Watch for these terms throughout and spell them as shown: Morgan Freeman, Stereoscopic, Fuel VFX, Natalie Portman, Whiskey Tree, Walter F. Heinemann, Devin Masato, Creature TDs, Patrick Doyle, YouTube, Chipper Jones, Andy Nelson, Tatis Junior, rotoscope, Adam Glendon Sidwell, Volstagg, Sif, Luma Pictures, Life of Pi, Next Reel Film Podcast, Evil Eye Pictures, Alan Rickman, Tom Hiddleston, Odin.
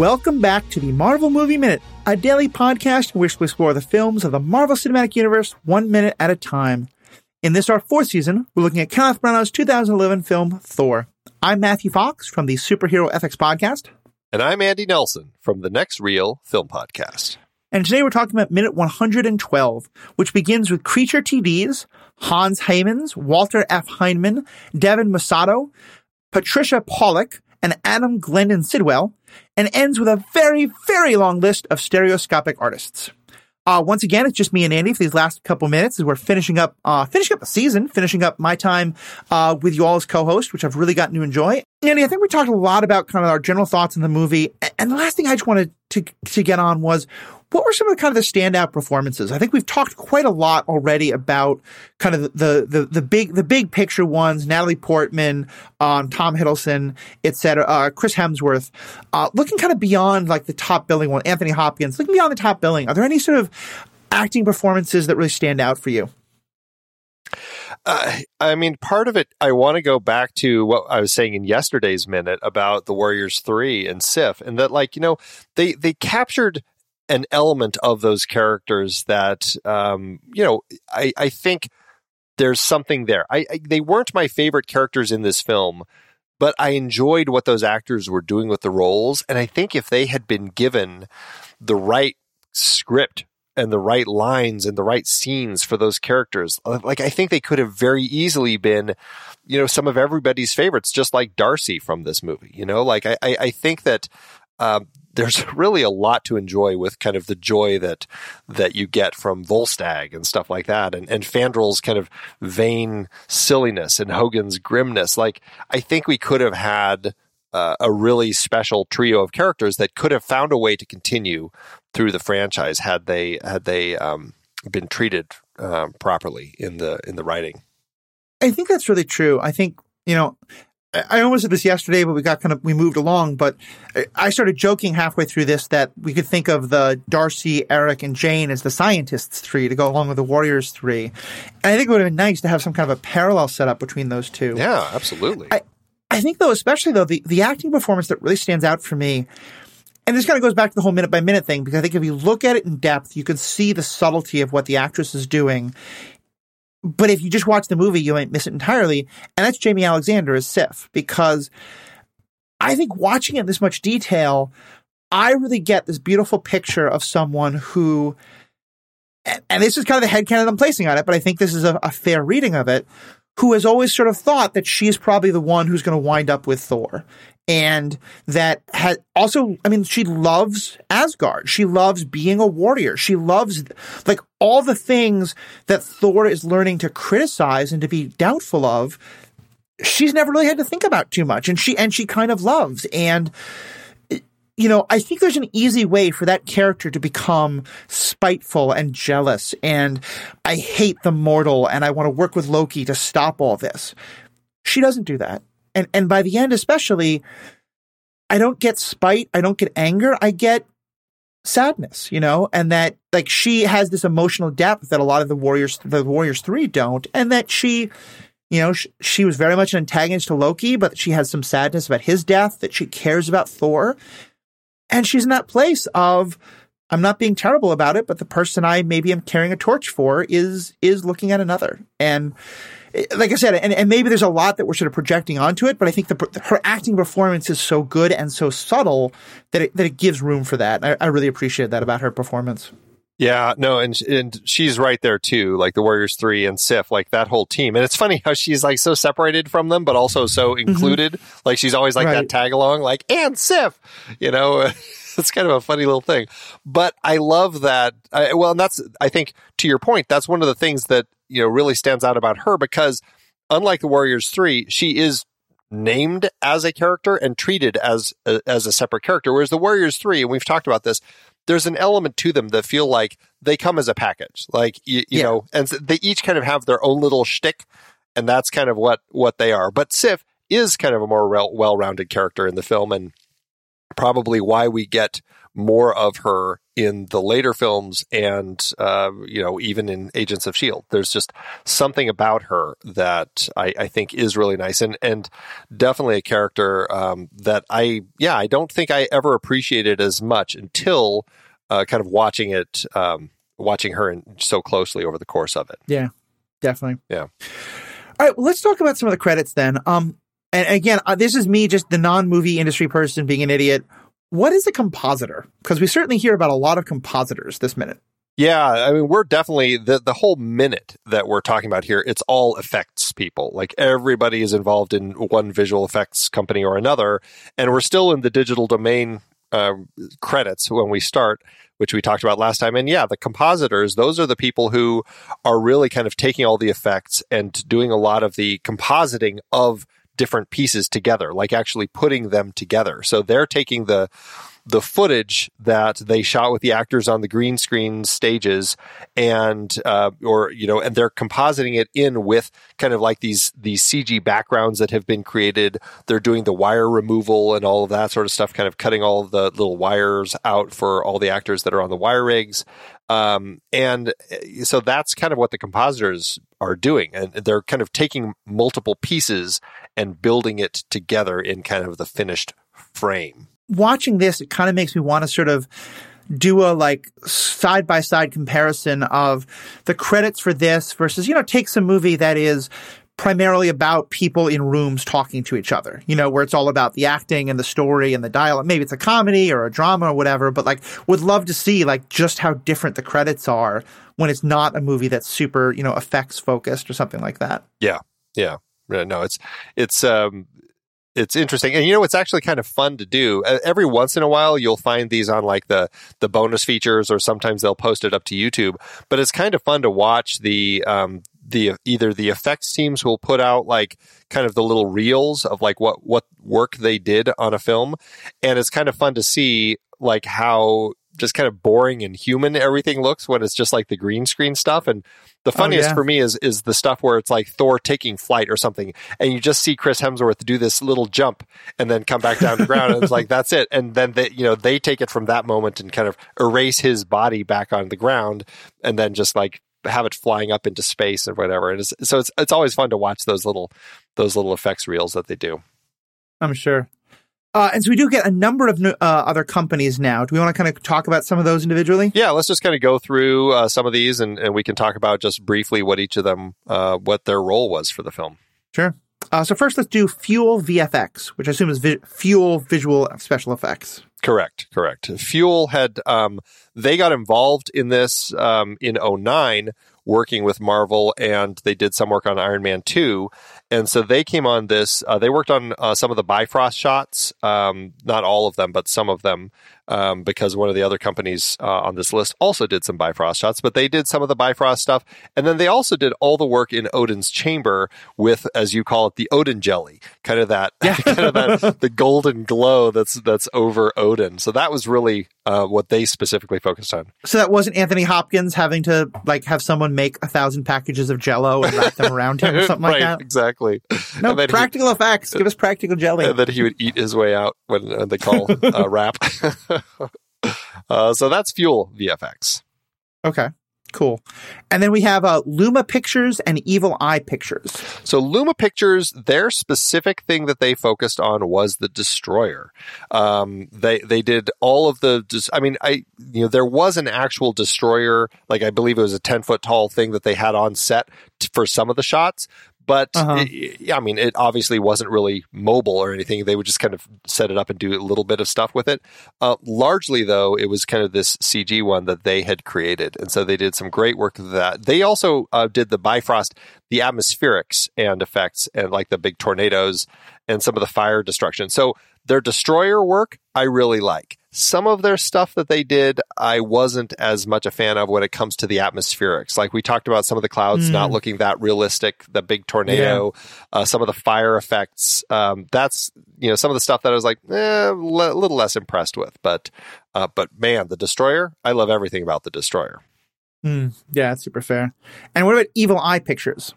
Welcome back to the Marvel Movie Minute, a daily podcast in which we explore the films of the Marvel Cinematic Universe 1 minute at a time. In this, our fourth season, we're looking at Kenneth Branagh's 2011 film, Thor. I'm Matthew Fox from the Superhero FX Podcast. And I'm Andy Nelson from the Next Reel Film Podcast. And today we're talking about minute 112, which begins with Creature TDs, Hans Heymans, Walter F. Heinemann, Devin Masato, Patricia Pollack, and Adam Glendon Sidwell, and ends with a very, very long list of stereoscopic artists. Once again, it's just me and Andy for these last couple minutes as we're finishing up a season, finishing up my time with you all as co-host, which I've really gotten to enjoy. Andy, I think we talked a lot about kind of our general thoughts on the movie. And the last thing I just wanted to get on was, what were some of the kind of the standout performances? I think we've talked quite a lot already about kind of the big picture ones, Natalie Portman, Tom Hiddleston, et cetera, Chris Hemsworth. Looking kind of beyond like the top billing one, Anthony Hopkins, looking beyond the top billing, are there any sort of acting performances that really stand out for you? I mean, part of it, I want to go back to what I was saying in yesterday's minute about the Warriors 3 and Sif, and that, like, you know, they captured an element of those characters that, you know, I think there's something there. They weren't my favorite characters in this film, but I enjoyed what those actors were doing with the roles. And I think if they had been given the right script and the right lines and the right scenes for those characters, like, I think they could have very easily been, you know, some of everybody's favorites, just like Darcy from this movie, you know, like I think that, there's really a lot to enjoy with kind of the joy that you get from Volstagg and stuff like that. And Fandrell's kind of vain silliness and Hogan's grimness. Like, I think we could have had a really special trio of characters that could have found a way to continue through the franchise had they been treated properly in the writing. I think that's really true. I think, you know, I almost said this yesterday, but we moved along, but I started joking halfway through this that we could think of the Darcy, Eric, and Jane as the scientists three to go along with the Warriors three. And I think it would have been nice to have some kind of a parallel set up between those two. Yeah, absolutely. I think, though, especially, though, the acting performance that really stands out for me, and this kind of goes back to the whole minute by minute thing, because I think if you look at it in depth, you can see the subtlety of what the actress is doing. But if you just watch the movie, you might miss it entirely. And that's Jamie Alexander as Sif, because I think watching it in this much detail, I really get this beautiful picture of someone who, and this is kind of the headcanon I'm placing on it, but I think this is a fair reading of it, who has always sort of thought that she's probably the one who's going to wind up with Thor. And that has also, I mean, she loves Asgard. She loves being a warrior. She loves, like, all the things that Thor is learning to criticize and to be doubtful of. She's never really had to think about too much. And she kind of loves. And, you know, I think there's an easy way for that character to become spiteful and jealous. And I hate the mortal and I want to work with Loki to stop all this. She doesn't do that. And by the end, especially, I don't get spite. I don't get anger. I get sadness, you know, and that, like, she has this emotional depth that a lot of the Warriors 3 don't. And that she, you know, she was very much an antagonist to Loki, but she has some sadness about his death, that she cares about Thor. And she's in that place of, I'm not being terrible about it, but the person I maybe am carrying a torch for is looking at another. And like I said, and maybe there's a lot that we're sort of projecting onto it, but I think her acting performance is so good and so subtle that it gives room for that. I really appreciate that about her performance. Yeah, no, and she's right there too, like the Warriors 3 and Sif, like that whole team. And it's funny how she's, like, so separated from them, but also so included. Mm-hmm. Like, she's always like right. That tag along, like, and Sif, you know. It's kind of a funny little thing, but I love that. And that's, I think, to your point, that's one of the things that, you know, really stands out about her, because unlike the Warriors 3, she is named as a character and treated as a separate character. Whereas the Warriors 3, and we've talked about this, there's an element to them that feel like they come as a package, like, you know, and they each kind of have their own little shtick, and that's kind of what they are. But Sif is kind of a more well-rounded character in the film, and probably why we get more of her in the later films and, you know, even in Agents of S.H.I.E.L.D. There's just something about her that I think is really nice, and definitely a character that I don't think I ever appreciated as much until kind of watching it, watching her in so closely over the course of it. Yeah, definitely. Yeah. All right, well, let's talk about some of the credits then. And again, this is me, just the non-movie industry person being an idiot. What is a compositor? Because we certainly hear about a lot of compositors this minute. Yeah, I mean, we're definitely, the whole minute that we're talking about here, it's all effects people. Like, everybody is involved in one visual effects company or another, and we're still in the digital domain credits when we start, which we talked about last time. And yeah, the compositors, those are the people who are really kind of taking all the effects and doing a lot of the compositing of different pieces together, like actually putting them together. So they're taking the footage that they shot with the actors on the green screen stages and, or, you know, and they're compositing it in with kind of like these CG backgrounds that have been created. They're doing the wire removal and all of that sort of stuff, kind of cutting all the little wires out for all the actors that are on the wire rigs. And so that's kind of what the compositors are doing. And they're kind of taking multiple pieces and building it together in kind of the finished frame. Watching this, it kind of makes me want to sort of do a like side-by-side comparison of the credits for this versus, you know, take some movie that is primarily about people in rooms talking to each other, you know, where it's all about the acting and the story and the dialogue. Maybe it's a comedy or a drama or whatever, but like would love to see like just how different the credits are when it's not a movie that's super, you know, effects focused or something like that. Yeah. Yeah. No, it's interesting. And, you know, it's actually kind of fun to do. Every once in a while, you'll find these on like the bonus features, or sometimes they'll post it up to YouTube. But it's kind of fun to watch the either the effects teams will put out like kind of the little reels of like what work they did on a film. And it's kind of fun to see like how just kind of boring and human everything looks when it's just like the green screen stuff. And the funniest for me is the stuff where it's like Thor taking flight or something, and you just see Chris Hemsworth do this little jump and then come back down to the ground, and it's like, that's it. And then they, you know, they take it from that moment and kind of erase his body back on the ground and then just like have it flying up into space or whatever. And it's always fun to watch those little effects reels that they do. I'm sure. And so we do get a number of other companies now. Do we want to kind of talk about some of those individually? Yeah, let's just kind of go through some of these, and we can talk about just briefly what each of them, what their role was for the film. Sure. So first, let's do Fuel VFX, which I assume is Fuel Visual Special Effects. Correct. Fuel had, they got involved in this in 2009, working with Marvel, and they did some work on Iron Man 2. And so they came on this, they worked on some of the Bifrost shots, not all of them, but some of them, because one of the other companies on this list also did some Bifrost shots, but they did some of the Bifrost stuff. And then they also did all the work in Odin's chamber with, as you call it, the Odin jelly, kind of that, the golden glow that's over Odin. So that was really what they specifically focused on. So that wasn't Anthony Hopkins having to like have someone make 1,000 packages of Jell-O and wrap them around him or something like that. Exactly. No, practical effects. Give us practical jelly. And then he would eat his way out when they call wrap. So that's Fuel VFX. Okay, cool. And then we have Luma Pictures and Evil Eye Pictures. So Luma Pictures, their specific thing that they focused on was the Destroyer. They did all of the. There was an actual Destroyer. Like, I believe it was a 10-foot tall thing that they had on set for some of the shots. But, it obviously wasn't really mobile or anything. They would just kind of set it up and do a little bit of stuff with it. Largely, though, it was kind of this CG one that they had created. And so they did some great work with that. They also did the Bifrost, the atmospherics and effects, and like the big tornadoes and some of the fire destruction. So their Destroyer work, I really like. Some of their stuff that they did, I wasn't as much a fan of when it comes to the atmospherics. Like, we talked about some of the clouds not looking that realistic, the big tornado, some of the fire effects. That's, you know, some of the stuff that I was like, a little less impressed with. But man, the Destroyer, I love everything about the Destroyer. Yeah, that's super fair. And what about Evil Eye Pictures?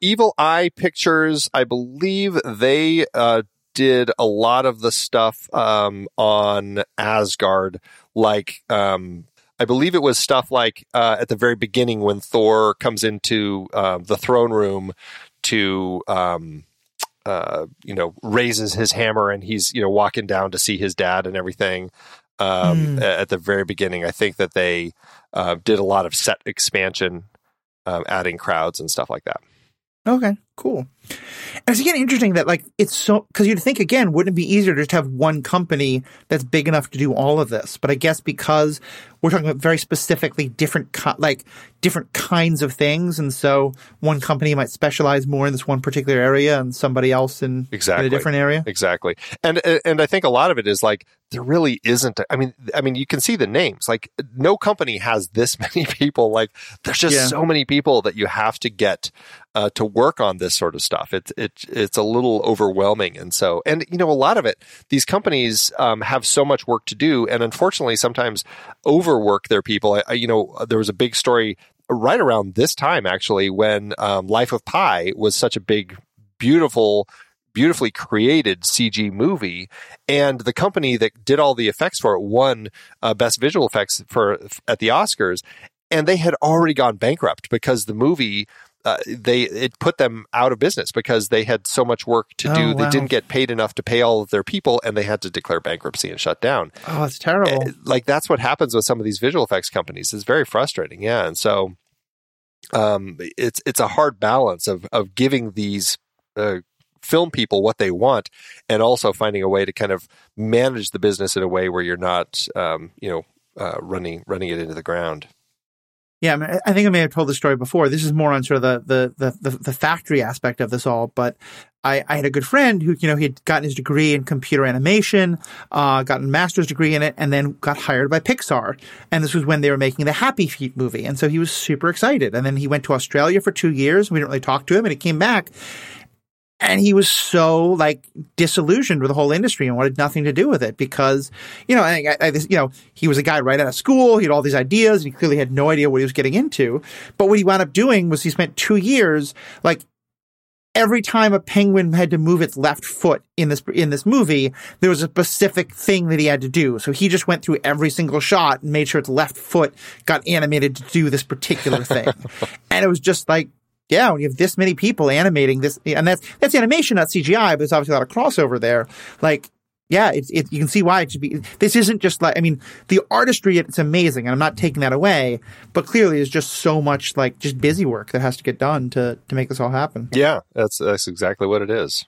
Evil Eye Pictures, I believe they did a lot of the stuff on Asgard, like I believe it was stuff like at the very beginning when Thor comes into the throne room to raises his hammer and he's, you know, walking down to see his dad and everything. At the very beginning, I think that they did a lot of set expansion, adding crowds and stuff like that. Okay, cool. And it's again interesting that, like, it's so, because you'd think, again, wouldn't it be easier to just have one company that's big enough to do all of this? But I guess because we're talking about very specifically different kinds of things, and so one company might specialize more in this one particular area and somebody else in a different area. Exactly. And I think a lot of it is like there really isn't. I mean, you can see the names. Like, no company has this many people. Like, there's just so many people that you have to get to work on this sort of stuff. It's a little overwhelming, and you know, a lot of it, these companies have so much work to do, and unfortunately sometimes overwork their people. There was a big story right around this time actually when Life of Pi was such a big, beautifully created CG movie, and the company that did all the effects for it won best visual effects at the Oscars, and they had already gone bankrupt because the movie, it put them out of business because they had so much work to do. Wow. They didn't get paid enough to pay all of their people, and they had to declare bankruptcy and shut down. Oh, that's terrible. Like, that's what happens with some of these visual effects companies. It's very frustrating. Yeah. And so it's a hard balance of giving these film people what they want and also finding a way to kind of manage the business in a way where you're not, running it into the ground. Yeah, I think I may have told the story before. This is more on sort of the factory aspect of this all. But I had a good friend who, you know, he had gotten his degree in computer animation, gotten a master's degree in it, and then got hired by Pixar. And this was when they were making the Happy Feet movie. And so he was super excited. And then he went to Australia for 2 years. We didn't really talk to him. And he came back. And he was so, like, disillusioned with the whole industry and wanted nothing to do with it because, you know, he was a guy right out of school. He had all these ideas, and he clearly had no idea what he was getting into. But what he wound up doing was he spent 2 years, like, every time a penguin had to move its left foot in this movie, there was a specific thing that he had to do. So he just went through every single shot and made sure its left foot got animated to do this particular thing. And it was just like, yeah, when you have this many people animating this, and that's animation, not CGI, but there's obviously a lot of crossover there. Like, yeah, it you can see why it should be. This isn't just like, I mean, the artistry, it's amazing, and I'm not taking that away, but clearly there's just so much, like, just busy work that has to get done to make this all happen. Yeah, that's exactly what it is.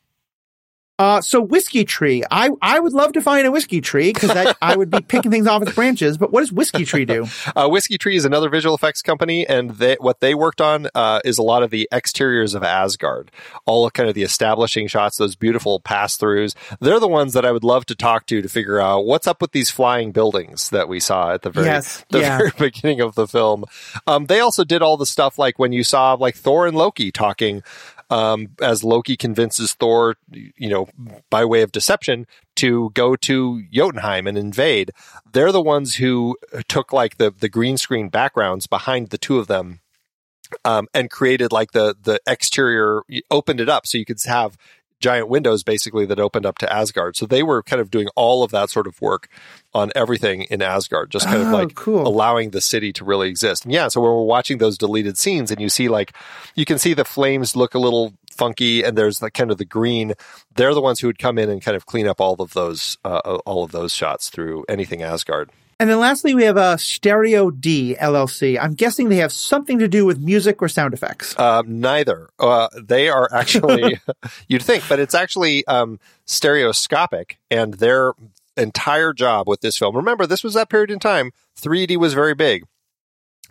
So Whiskey Tree, I would love to find a Whiskey Tree because I would be picking things off its branches. But what does Whiskey Tree do? Whiskey Tree is another visual effects company, and what they worked on is a lot of the exteriors of Asgard, all kind of the establishing shots, those beautiful pass-throughs. They're the ones that I would love to talk to figure out what's up with these flying buildings that we saw at the very beginning of the film. They also did all the stuff like when you saw like Thor and Loki talking. As Loki convinces Thor, you know, by way of deception, to go to Jotunheim and invade. They're the ones who took like the green screen backgrounds behind the two of them, and created like the exterior, opened it up so you could have giant windows basically that opened up to Asgard. So they were kind of doing all of that sort of work on everything in Asgard, just kind of like allowing the city to really exist. And yeah, so when we're watching those deleted scenes and you see like, you can see the flames look a little funky and there's like kind of the green, they're the ones who would come in and kind of clean up all of those shots through anything Asgard. And then lastly, we have a Stereo D LLC. I'm guessing they have something to do with music or sound effects. Neither. They are actually, you'd think, but it's actually stereoscopic. And their entire job with this film, remember, this was that period in time, 3D was very big.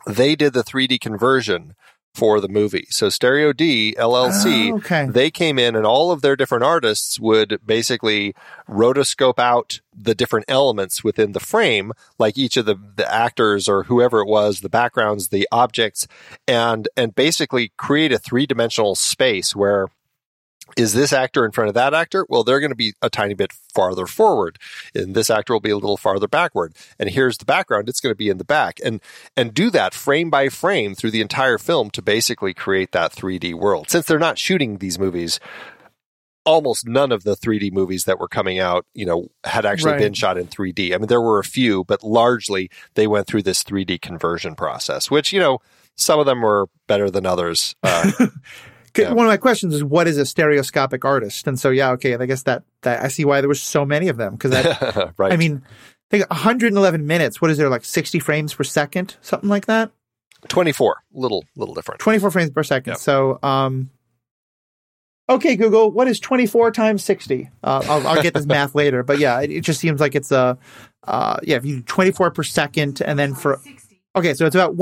They did the 3D conversion for the movie. So Stereo D LLC, They came in and all of their different artists would basically rotoscope out the different elements within the frame, like each of the actors or whoever it was, the backgrounds, the objects, and basically create a three-dimensional space where, is this actor in front of that actor? Well, they're going to be a tiny bit farther forward, and this actor will be a little farther backward. And here's the background. It's going to be in the back. And do that frame by frame through the entire film to basically create that 3D world. Since they're not shooting these movies almost none of the 3D movies that were coming out, you know, had actually been shot in 3D. I mean, there were a few, but largely they went through this 3D conversion process, which, you know, some of them were better than others. One of my questions is, what is a stereoscopic artist? And so, yeah, okay, and I guess that I see why there were so many of them, because right. I mean, I think 111 minutes. What is there, like 60 frames per second, something like that? 24, little different. 24 frames per second. Yeah. So, okay, Google, what is 24 times 60? I'll get this math later, but yeah, it just seems like it's if you do 24 per second, and then for 60. Okay, so it's about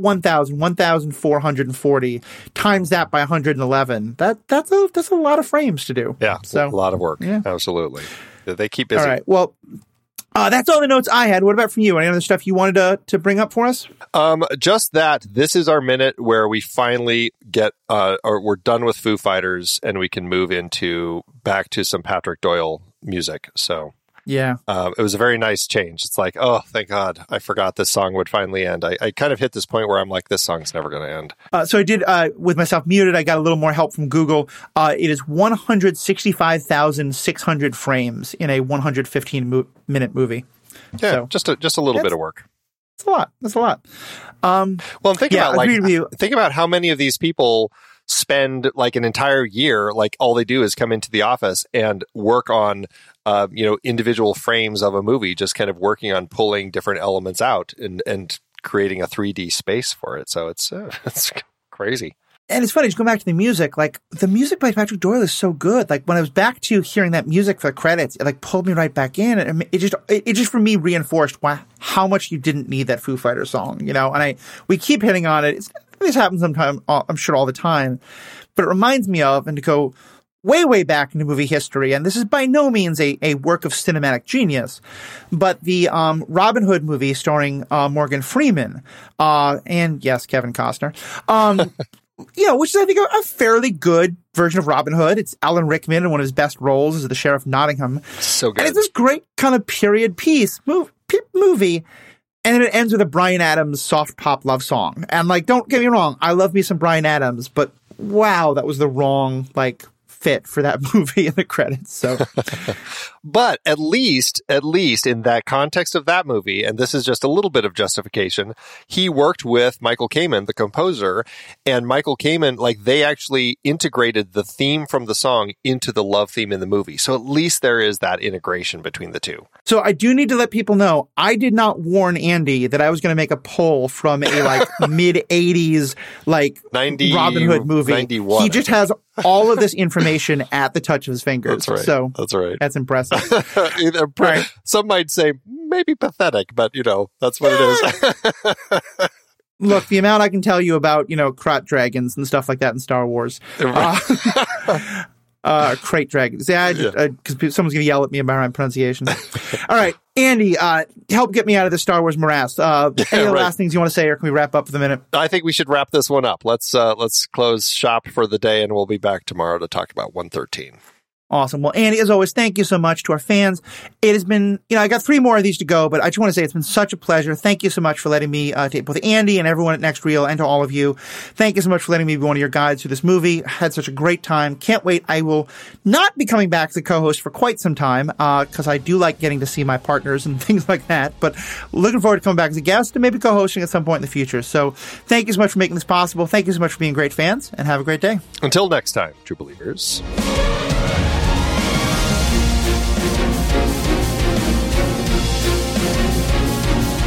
1,440 times that by 111. That's a lot of frames to do. Yeah, so a lot of work. Yeah. Absolutely, they keep busy. All right, well. That's all the notes I had. What about from you? Any other stuff you wanted to bring up for us? Just that. This is our minute where we finally get, or we're done with Foo Fighters, and we can move back to some Patrick Doyle music. So yeah, it was a very nice change. It's like, oh, thank God, I forgot this song would finally end. I kind of hit this point where I'm like, this song's never going to end. So I did, with myself muted, I got a little more help from Google. It is 165,600 frames in a 115-minute movie. Yeah, so, just a little bit of work. It's a lot. That's a lot. Well, I'm thinking think about how many of these people spend like an entire year, like all they do is come into the office and work on individual frames of a movie, just kind of working on pulling different elements out and creating a 3D space for it. So it's crazy. And it's funny, just going back to the music, like the music by Patrick Doyle is so good. Like when I was back to hearing that music for the credits, it like pulled me right back in. And it just for me reinforced how much you didn't need that Foo Fighters song, you know, and we keep hitting on it. This happens sometimes, I'm sure all the time, but it reminds me of, and to go way, way back into movie history, and this is by no means a work of cinematic genius, but the Robin Hood movie starring Morgan Freeman, and yes, Kevin Costner, which is, I think, a fairly good version of Robin Hood. It's Alan Rickman in one of his best roles as the Sheriff of Nottingham. So good. And it's this great kind of period piece movie. And then it ends with a Bryan Adams soft pop love song. And, like, don't get me wrong, I love me some Bryan Adams, but wow, that was the wrong, like, fit for that movie in the credits. So, but at least in that context of that movie, and this is just a little bit of justification, he worked with Michael Kamen, the composer, and Michael Kamen, like, they actually integrated the theme from the song into the love theme in the movie. So at least there is that integration between the two. So I do need to let people know, I did not warn Andy that I was going to make a poll from a like mid-80s like 90, Robin Hood movie. 91. He just has all of this information at the touch of his fingers. That's right. So that's right. That's impressive. Right. Some might say maybe pathetic, but you know, that's what it is. Look, the amount I can tell you about, you know, crate dragons and stuff like that in Star Wars. Crate dragons. Yeah, because someone's going to yell at me about my pronunciation. All right, Andy, help get me out of the Star Wars morass. Last things you want to say, or can we wrap up for the minute? I think we should wrap this one up. Let's close shop for the day, and we'll be back tomorrow to talk about 113. Awesome. Well, Andy, as always, thank you so much to our fans. It has been, you know, I got 3 more of these to go, but I just want to say it's been such a pleasure. Thank you so much for letting me, to both Andy and everyone at Next Reel, and to all of you. Thank you so much for letting me be one of your guides through this movie. I had such a great time. Can't wait. I will not be coming back as a co-host for quite some time, because I do like getting to see my partners and things like that, but looking forward to coming back as a guest and maybe co-hosting at some point in the future. So thank you so much for making this possible. Thank you so much for being great fans, and have a great day. Until next time, true believers.